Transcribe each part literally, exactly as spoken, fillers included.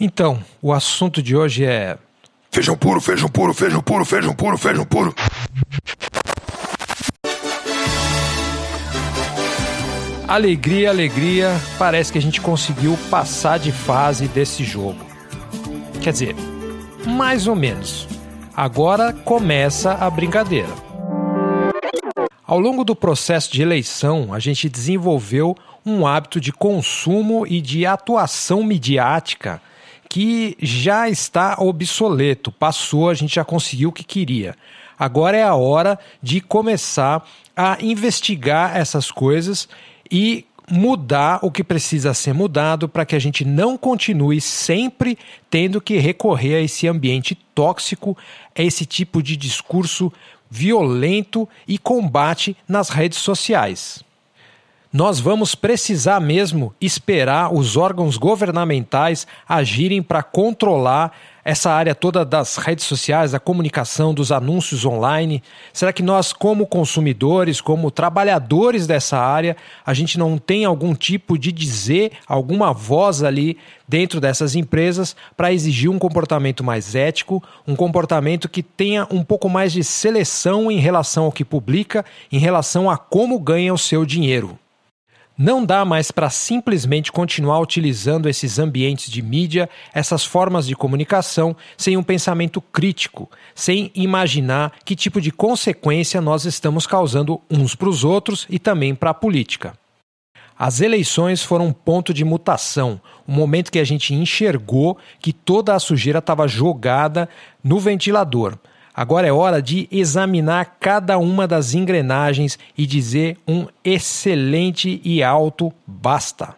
Então, o assunto de hoje é... Feijão puro, feijão puro, feijão puro, feijão puro, feijão puro. Alegria, alegria, parece que a gente conseguiu passar de fase desse jogo. Quer dizer, mais ou menos. Agora começa a brincadeira. Ao longo do processo de eleição, a gente desenvolveu um hábito de consumo e de atuação midiática que já está obsoleto, passou, a gente já conseguiu o que queria. Agora é a hora de começar a investigar essas coisas e mudar o que precisa ser mudado para que a gente não continue sempre tendo que recorrer a esse ambiente tóxico, a esse tipo de discurso violento e combate nas redes sociais. Nós vamos precisar mesmo esperar os órgãos governamentais agirem para controlar essa área toda das redes sociais, da comunicação, dos anúncios online. Será que nós, como consumidores, como trabalhadores dessa área, a gente não tem algum tipo de dizer, alguma voz ali dentro dessas empresas para exigir um comportamento mais ético, um comportamento que tenha um pouco mais de seleção em relação ao que publica, em relação a como ganha o seu dinheiro? Não dá mais para simplesmente continuar utilizando esses ambientes de mídia, essas formas de comunicação, sem um pensamento crítico, sem imaginar que tipo de consequência nós estamos causando uns para os outros e também para a política. As eleições foram um ponto de mutação, um momento que a gente enxergou que toda a sujeira estava jogada no ventilador. Agora é hora de examinar cada uma das engrenagens e dizer um excelente e alto basta.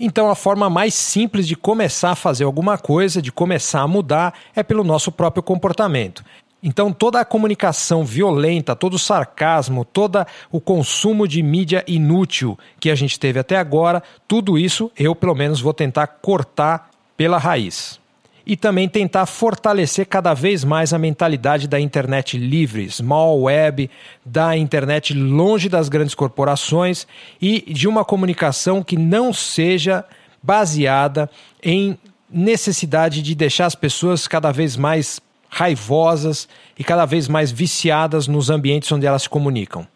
Então, a forma mais simples de começar a fazer alguma coisa, de começar a mudar, é pelo nosso próprio comportamento. Então, toda a comunicação violenta, todo o sarcasmo, todo o consumo de mídia inútil que a gente teve até agora, tudo isso eu, pelo menos, vou tentar cortar pela raiz. E também tentar fortalecer cada vez mais a mentalidade da internet livre, small web, da internet longe das grandes corporações e de uma comunicação que não seja baseada em necessidade de deixar as pessoas cada vez mais raivosas e cada vez mais viciadas nos ambientes onde elas se comunicam.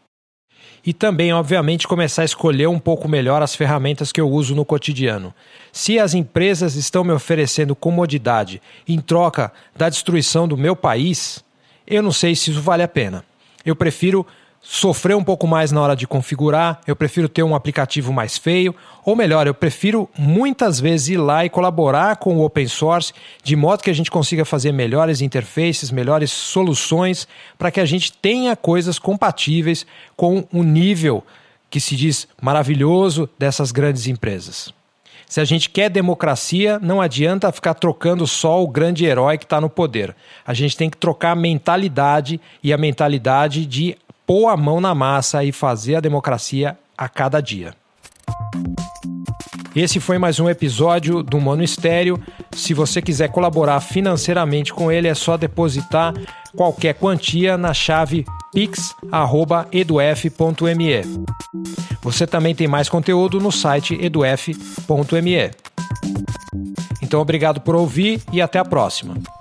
E também, obviamente, começar a escolher um pouco melhor as ferramentas que eu uso no cotidiano. Se as empresas estão me oferecendo comodidade em troca da destruição do meu país, eu não sei se isso vale a pena. Eu prefiro sofrer um pouco mais na hora de configurar, eu prefiro ter um aplicativo mais feio, ou melhor, eu prefiro muitas vezes ir lá e colaborar com o open source, de modo que a gente consiga fazer melhores interfaces, melhores soluções, para que a gente tenha coisas compatíveis com o nível que se diz maravilhoso dessas grandes empresas. Se a gente quer democracia, não adianta ficar trocando só o grande herói que está no poder. A gente tem que trocar a mentalidade e a mentalidade de pôr a mão na massa e fazer a democracia a cada dia. Esse foi mais um episódio do Manoistério. Se você quiser colaborar financeiramente com ele, é só depositar qualquer quantia na chave pix arroba eduf ponto me. Você também tem mais conteúdo no site eduf ponto me. Então, obrigado por ouvir e até a próxima.